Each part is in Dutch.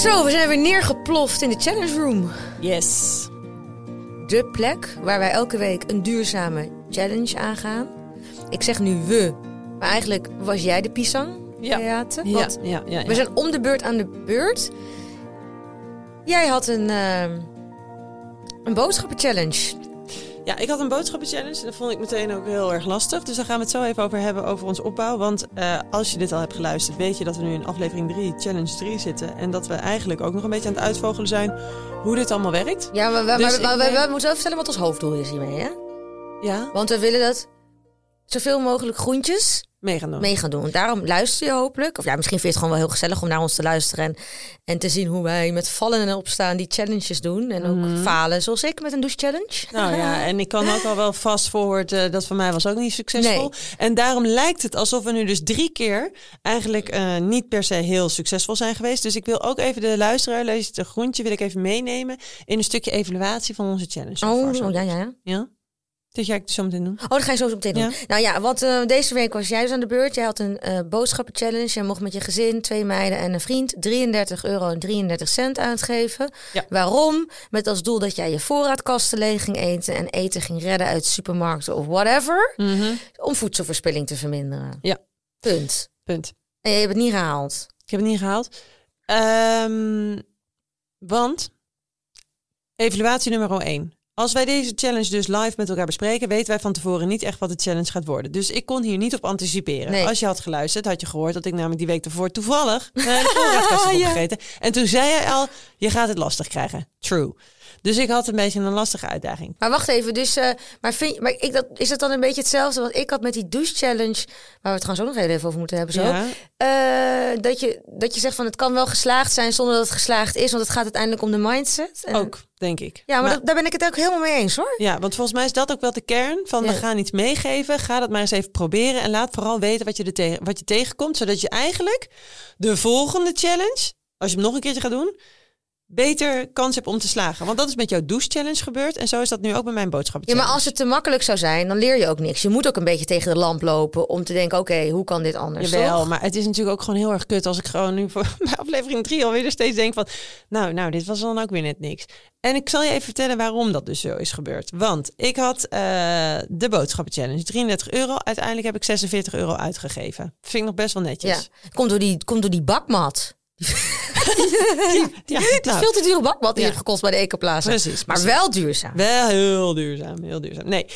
Zo, we zijn weer neergeploft in de Challenge Room. Yes. De plek waar wij elke week een duurzame challenge aangaan. Ik zeg nu we, maar eigenlijk was jij de pisang. Ja. Beate, ja. We zijn om de beurt aan de beurt. Jij had een boodschappenchallenge. Ja, ik had een boodschappenchallenge en dat vond ik meteen ook heel erg lastig. Dus daar gaan we het zo even over hebben, over ons opbouw. Want als je dit al hebt geluisterd, weet je dat we nu in aflevering 3, challenge 3 zitten. En dat we eigenlijk ook nog een beetje aan het uitvogelen zijn hoe dit allemaal werkt. Ja, maar we moeten wel vertellen wat ons hoofddoel is hiermee, hè? Ja. Want we willen dat zoveel mogelijk groentjes mee gaan doen. Daarom luister je hopelijk. Of ja, misschien vind je het gewoon wel heel gezellig om naar ons te luisteren. En te zien hoe wij met vallen en opstaan die challenges doen. En ook falen, zoals ik met een douche challenge. Nou ja, en ik kan ook al wel vast forwarden. Dat van mij was ook niet succesvol. Nee. En daarom lijkt het alsof we nu dus 3 keer eigenlijk niet per se heel succesvol zijn geweest. Dus ik wil ook even de luisteraar, de groentje wil ik even meenemen in een stukje evaluatie van onze challenge. Ja. Dat ga ik zo meteen doen. Oh, dat ga je zo meteen doen. Ja. Nou ja, want deze week was jij dus aan de beurt. Jij had een boodschappenchallenge. Jij mocht met je gezin, 2 meiden en een vriend... €33,33 uitgeven. Ja. Waarom? Met als doel dat jij je voorraadkasten leeg ging eten... en eten ging redden uit supermarkten of whatever... om voedselverspilling te verminderen. Ja. Punt. En jij hebt het niet gehaald. Ik heb het niet gehaald. Want evaluatie nummer 1... Als wij deze challenge dus live met elkaar bespreken... weten wij van tevoren niet echt wat de challenge gaat worden. Dus ik kon hier niet op anticiperen. Nee. Als je had geluisterd, had je gehoord... dat ik namelijk die week ervoor toevallig... de voorraadkast heb opgegeten. En toen zei hij al, je gaat het lastig krijgen. True. Dus ik had een beetje een lastige uitdaging. Maar wacht even, dus... is dat dan een beetje hetzelfde? Want ik had met die douche challenge... waar we het trouwens ook nog heel even over moeten hebben zo... Ja. Dat je zegt van het kan wel geslaagd zijn... zonder dat het geslaagd is. Want het gaat uiteindelijk om de mindset. En... Ook, denk ik. Ja, maar daar ben ik het ook helemaal mee eens hoor. Ja, want volgens mij is dat ook wel de kern van... we gaan iets meegeven, ga dat maar eens even proberen... en laat vooral weten wat je tegenkomt... zodat je eigenlijk de volgende challenge... als je hem nog een keertje gaat doen... beter kans heb om te slagen. Want dat is met jouw douche-challenge gebeurd. En zo is dat nu ook bij mijn boodschappenchallenge. Ja, maar als het te makkelijk zou zijn, dan leer je ook niks. Je moet ook een beetje tegen de lamp lopen om te denken... oké, hoe kan dit anders? Jawel, toch? Maar het is natuurlijk ook gewoon heel erg kut... als ik gewoon nu voor bij aflevering 3 alweer er steeds denk van... nou, dit was dan ook weer net niks. En ik zal je even vertellen waarom dat dus zo is gebeurd. Want ik had de boodschappenchallenge, €33. Uiteindelijk heb ik €46 uitgegeven. Vind ik nog best wel netjes. Ja. Komt door die bakmat. Het is veel te dure bakmat die je hebt gekost bij de Ekoplaza. Precies. Maar wel duurzaam. Wel heel duurzaam, heel duurzaam. Nee,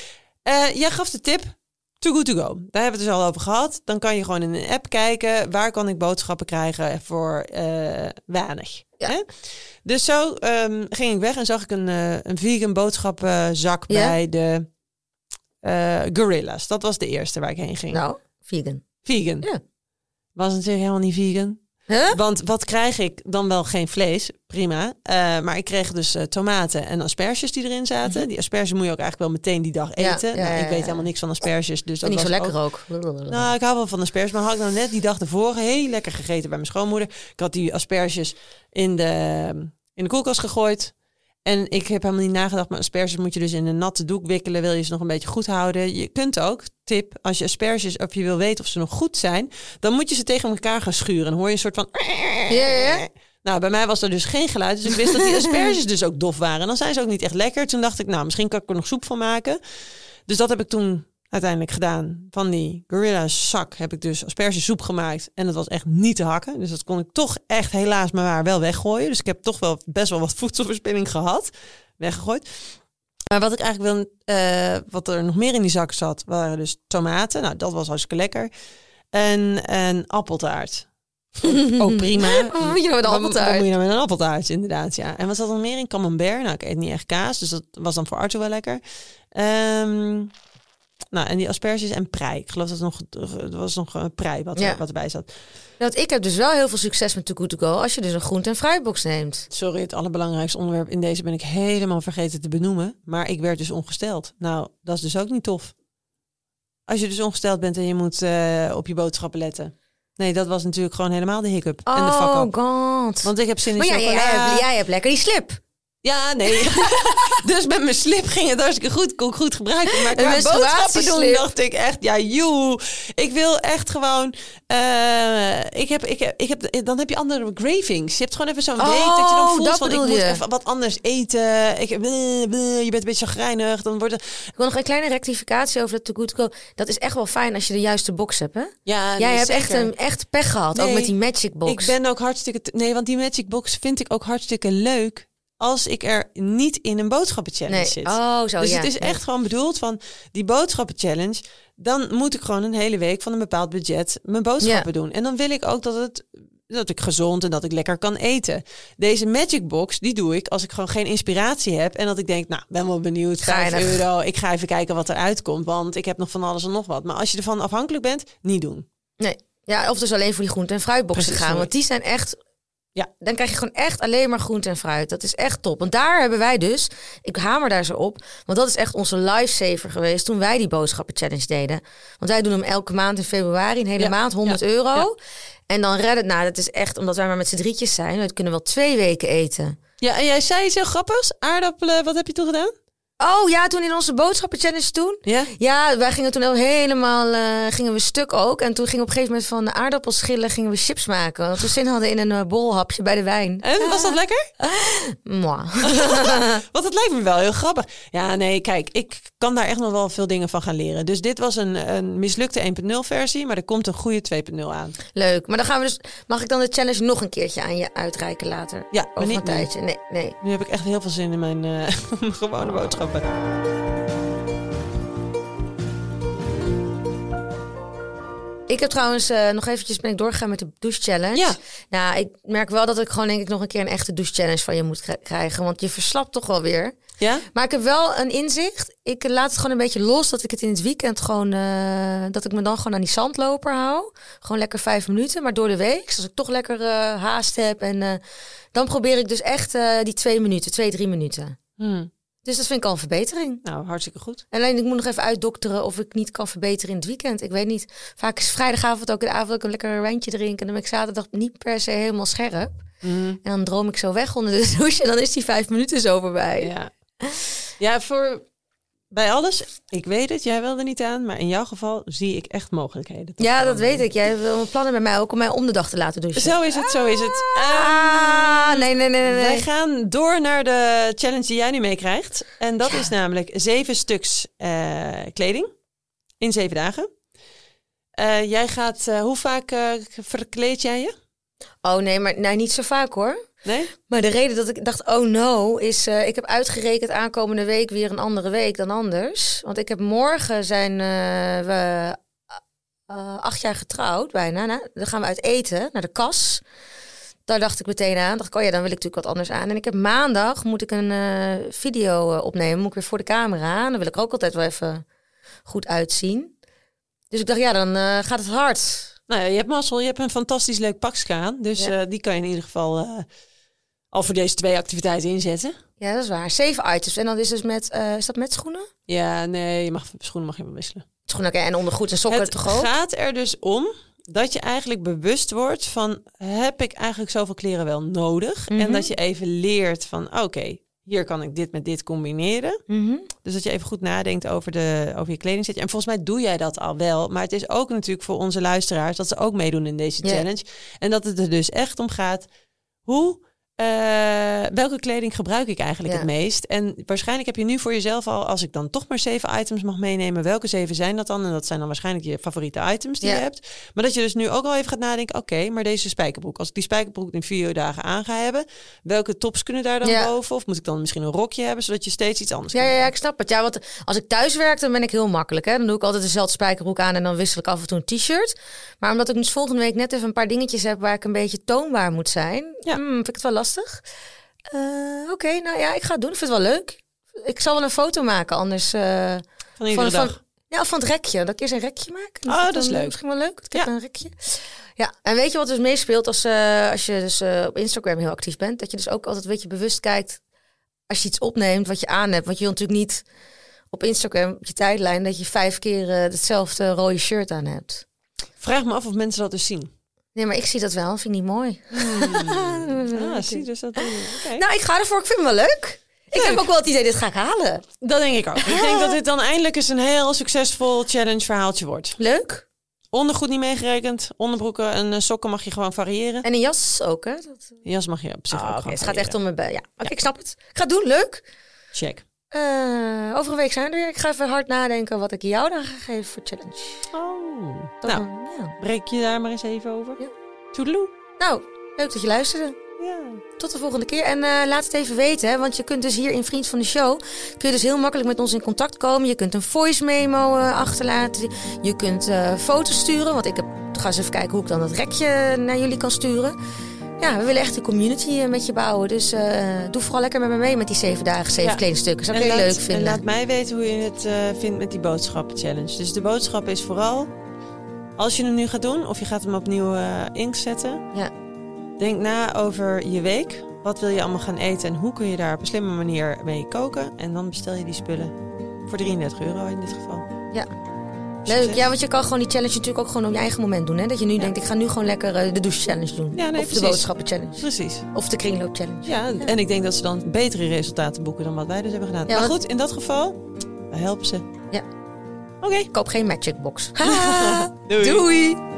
jij gaf de tip, Too Good To Go. Daar hebben we het dus al over gehad. Dan kan je gewoon in een app kijken, waar kan ik boodschappen krijgen voor weinig. Ja. Hè? Dus zo ging ik weg en zag ik een vegan boodschappenzak bij de Gorillas. Dat was de eerste waar ik heen ging. Nou, vegan. Ja. Was natuurlijk helemaal niet vegan. Huh? Want wat krijg ik dan wel? Geen vlees, prima. Maar ik kreeg dus tomaten en asperges die erin zaten. Die asperges moet je ook eigenlijk wel meteen die dag eten. Ik weet helemaal niks van asperges. Dus dat niet was zo lekker ook. Nou, ik hou wel van asperges. Maar had ik nou net die dag ervoor heel lekker gegeten bij mijn schoonmoeder. Ik had die asperges in de koelkast gegooid. En ik heb helemaal niet nagedacht, maar asperges moet je dus in een natte doek wikkelen. Wil je ze nog een beetje goed houden? Je kunt ook, tip, als je asperges, of je wil weten of ze nog goed zijn... dan moet je ze tegen elkaar gaan schuren. Dan hoor je een soort van... Ja. Nou, bij mij was er dus geen geluid. Dus ik wist dat die asperges dus ook dof waren. En dan zijn ze ook niet echt lekker. Toen dacht ik, nou, misschien kan ik er nog soep van maken. Dus dat heb ik toen uiteindelijk gedaan. Van die Gorilla's zak heb ik dus aspergesoep gemaakt. En dat was echt niet te hakken. Dus dat kon ik toch echt helaas maar waar wel weggooien. Dus ik heb toch wel best wel wat voedselverspilling gehad. Weggegooid. Maar wat ik eigenlijk wil... wat er nog meer in die zak zat, waren dus tomaten. Nou, dat was hartstikke lekker. En appeltaart. Ook prima. Wat moet je nou met een appeltaart? Wat moet je nou met een appeltaart, inderdaad, ja. En wat zat er nog meer in? Camembert. Nou, ik eet niet echt kaas. Dus dat was dan voor Arthur wel lekker. Nou, en die asperges en prei. Ik geloof dat er was nog prei wat erbij zat. Want ik heb dus wel heel veel succes met Too Good To Go... als je dus een groente- en fruitbox neemt. Sorry, het allerbelangrijkste onderwerp in deze ben ik helemaal vergeten te benoemen. Maar ik werd dus ongesteld. Nou, dat is dus ook niet tof. Als je dus ongesteld bent en je moet op je boodschappen letten. Nee, dat was natuurlijk gewoon helemaal de hiccup. En de fuck-up. God. Want ik heb zin in chocola. Maar jij hebt lekker die slip. Ja, nee. Dus met mijn slip ging het hartstikke goed. Kon ik goed gebruiken. Maar qua boodschappen doen dacht ik echt... Ja, joe. Ik wil echt gewoon... dan heb je andere cravings. Je hebt gewoon even zo'n week dat je dan voelt van... Ik moet even wat anders eten. Je bent een beetje chagrijnig. Dan wordt het... Ik wil nog een kleine rectificatie over dat Too Good To Go. Dat is echt wel fijn als je de juiste box hebt, hè? Ja, nee, jij hebt echt pech gehad. Nee, ook met die magic box. Ik ben ook hartstikke... Nee, want die magic box vind ik ook hartstikke leuk... als ik er niet in een boodschappenchallenge zit. Oh, zo, dus ja, het is echt gewoon bedoeld van... die boodschappenchallenge... dan moet ik gewoon een hele week van een bepaald budget... mijn boodschappen doen. En dan wil ik ook dat ik gezond en dat ik lekker kan eten. Deze magic box, die doe ik als ik gewoon geen inspiratie heb... en dat ik denk, nou, ben wel benieuwd, €5... ik ga even kijken wat eruit komt... want ik heb nog van alles en nog wat. Maar als je ervan afhankelijk bent, niet doen. Nee, ja, of dus alleen voor die groente- en fruitboxen gaan... want die zijn echt... Ja, dan krijg je gewoon echt alleen maar groente en fruit. Dat is echt top. Want daar hebben wij dus... Ik hamer daar zo op. Want dat is echt onze lifesaver geweest... toen wij die boodschappenchallenge deden. Want wij doen hem elke maand in februari. Een hele maand, €100. Ja. En dan redden het. Nou, dat is echt... omdat wij maar met z'n drietjes zijn. We kunnen wel 2 weken eten. Ja, en jij zei iets heel grappigs. Aardappelen, wat heb je toen gedaan? Oh ja, toen in onze boodschappenchallenge toen. Yeah. Ja, wij gingen toen helemaal gingen we stuk ook. En toen gingen we op een gegeven moment van de aardappelschillen gingen we chips maken. Want we zin hadden in een bolhapje bij de wijn. En was dat lekker? Want het lijkt me wel heel grappig. Ja, nee, kijk, ik kan daar echt nog wel veel dingen van gaan leren. Dus dit was een mislukte 1.0 versie, maar er komt een goede 2.0 aan. Leuk, maar dan gaan we dus... Mag ik dan de challenge nog een keertje aan je uitreiken later? Ja, maar niet een tijdje. Nee. Nu heb ik echt heel veel zin in mijn gewone boodschap. Ik heb trouwens nog eventjes ben ik doorgegaan met de douche challenge. Ja. Nou, ik merk wel dat ik gewoon denk ik nog een keer een echte douche challenge van je moet krijgen. Want je verslapt toch wel weer. Ja? Maar ik heb wel een inzicht. Ik laat het gewoon een beetje los dat ik het in het weekend gewoon... dat ik me dan gewoon aan die zandloper hou. Gewoon lekker 5 minuten. Maar door de week, als ik toch lekker haast heb. En dan probeer ik dus echt die 2 minuten, 2-3 minuten. Dus dat vind ik al een verbetering. Nou, hartstikke goed. Alleen ik moet nog even uitdokteren of ik niet kan verbeteren in het weekend. Ik weet niet. Vaak is vrijdagavond ook in de avond ook een lekker wijntje drinken. En dan ben ik zaterdag niet per se helemaal scherp. En dan droom ik zo weg onder de douche. En dan is die 5 minuten zo voorbij. Ja, voor bij alles. Ik weet het, jij wil er niet aan. Maar in jouw geval zie ik echt mogelijkheden. Ja, dat weet ik. Jij wil plannen bij mij ook om mij om de dag te laten douchen. Zo is het, zo is het. Nee. Wij gaan door naar de challenge die jij nu meekrijgt. En dat is namelijk 7 stuks kleding in 7 dagen. Jij gaat, hoe vaak verkleed jij je? Oh nee, maar nee, niet zo vaak hoor. Nee? Maar de reden dat ik dacht, oh no, is ik heb uitgerekend aankomende week weer een andere week dan anders. Want ik heb morgen zijn we 8 jaar getrouwd bijna. Nou, dan gaan we uit eten naar de kas. Daar dacht ik meteen aan. Dacht ik, oh ja, dan wil ik natuurlijk wat anders aan. En ik heb maandag, moet ik een video opnemen. Moet ik weer voor de camera aan. Dan wil ik ook altijd wel even goed uitzien. Dus ik dacht, ja, dan gaat het hard. Nou ja, je hebt mazzel. Je hebt een fantastisch leuk pakje aan. Dus die kan je in ieder geval... al voor deze 2 activiteiten inzetten. Ja, dat is waar. 7 items. En dan is dus met... is dat met schoenen? Ja, nee. Schoenen mag je wel wisselen. Schoenen, oké. En ondergoed en sokken toch ook? Het gaat er dus om dat je eigenlijk bewust wordt van... heb ik eigenlijk zoveel kleren wel nodig? En dat je even leert van... oké, hier kan ik dit met dit combineren. Dus dat je even goed nadenkt over je kledingsetje. En volgens mij doe jij dat al wel. Maar het is ook natuurlijk voor onze luisteraars... dat ze ook meedoen in deze challenge. En dat het er dus echt om gaat... hoe... welke kleding gebruik ik eigenlijk het meest? En waarschijnlijk heb je nu voor jezelf al... als ik dan toch maar 7 items mag meenemen... welke 7 zijn dat dan? En dat zijn dan waarschijnlijk je favoriete items die je hebt. Maar dat je dus nu ook al even gaat nadenken... oké, maar deze spijkerbroek... als ik die spijkerbroek in 4 dagen aan ga hebben... welke tops kunnen daar dan boven? Of moet ik dan misschien een rokje hebben... zodat je steeds iets anders kan doen? Ja, ik snap het. Ja, want als ik thuis werk, dan ben ik heel makkelijk. Hè? Dan doe ik altijd dezelfde spijkerbroek aan... en dan wissel ik af en toe een t-shirt. Maar omdat ik dus volgende week net even een paar dingetjes heb... waar ik een beetje toonbaar moet zijn... Ja. Vind ik het wel lastig. Oké, nou ja, ik ga het doen. Ik vind het wel leuk. Ik zal wel een foto maken, anders... van het rekje. Dat ik eerst een rekje maak. Dat is leuk. Misschien wel leuk. Ik heb een rekje. Ja, en weet je wat dus meespeelt als je dus op Instagram heel actief bent? Dat je dus ook altijd een beetje bewust kijkt als je iets opneemt, wat je aan hebt. Want je wil natuurlijk niet op Instagram, op je tijdlijn, dat je 5 keer hetzelfde rode shirt aan hebt. Vraag me af of mensen dat dus zien. Nee, maar ik zie dat wel. Vind ik niet mooi. Zie dus dat. Okay. Nou, ik ga ervoor. Ik vind hem wel leuk. Leuk. Ik heb ook wel het idee, dit ga ik halen. Dat denk ik ook. Ik denk dat dit dan eindelijk eens een heel succesvol challenge verhaaltje wordt. Leuk. Ondergoed niet meegerekend. Onderbroeken en sokken mag je gewoon variëren. En een jas ook, hè? Dat... jas mag je op zich ook gewoon variëren. Het gaat echt om mijn... Ja, oké, ik snap het. Ik ga het doen, leuk. Check. Over een week zijn we er. Ik ga even hard nadenken wat ik jou dan ga geven voor challenge. Oh. Dat nou, breek je daar maar eens even over. Ja. Toedeloe. Nou, leuk dat je luisterde. Ja. Tot de volgende keer. En laat het even weten, hè, want je kunt dus hier in Vriend van de Show... kun je dus heel makkelijk met ons in contact komen. Je kunt een voice memo achterlaten. Je kunt foto's sturen. Want ik ga eens even kijken hoe ik dan dat rekje naar jullie kan sturen. Ja, we willen echt een community met je bouwen. Dus doe vooral lekker met me mee met die 7 dagen, 7 kledingstukken. Dat zou ik heel leuk vinden. En laat mij weten hoe je het vindt met die boodschappenchallenge. Dus de boodschap is vooral... als je hem nu gaat doen of je gaat hem opnieuw inkt zetten... ja. Denk na over je week. Wat wil je allemaal gaan eten en hoe kun je daar op een slimme manier mee koken? En dan bestel je die spullen voor €33 in dit geval. Ja, leuk. Ja, want je kan gewoon die challenge natuurlijk ook gewoon op je eigen moment doen. Hè? Dat je nu denkt, ik ga nu gewoon lekker de douche challenge doen. Ja, nee, of de boodschappen challenge. Precies. Of de kringloop challenge. Ja, ja, en ik denk dat ze dan betere resultaten boeken dan wat wij dus hebben gedaan. Ja, maar goed, in dat geval, we helpen ze. Ja. Oké. Koop geen magic box. Doei. Doei.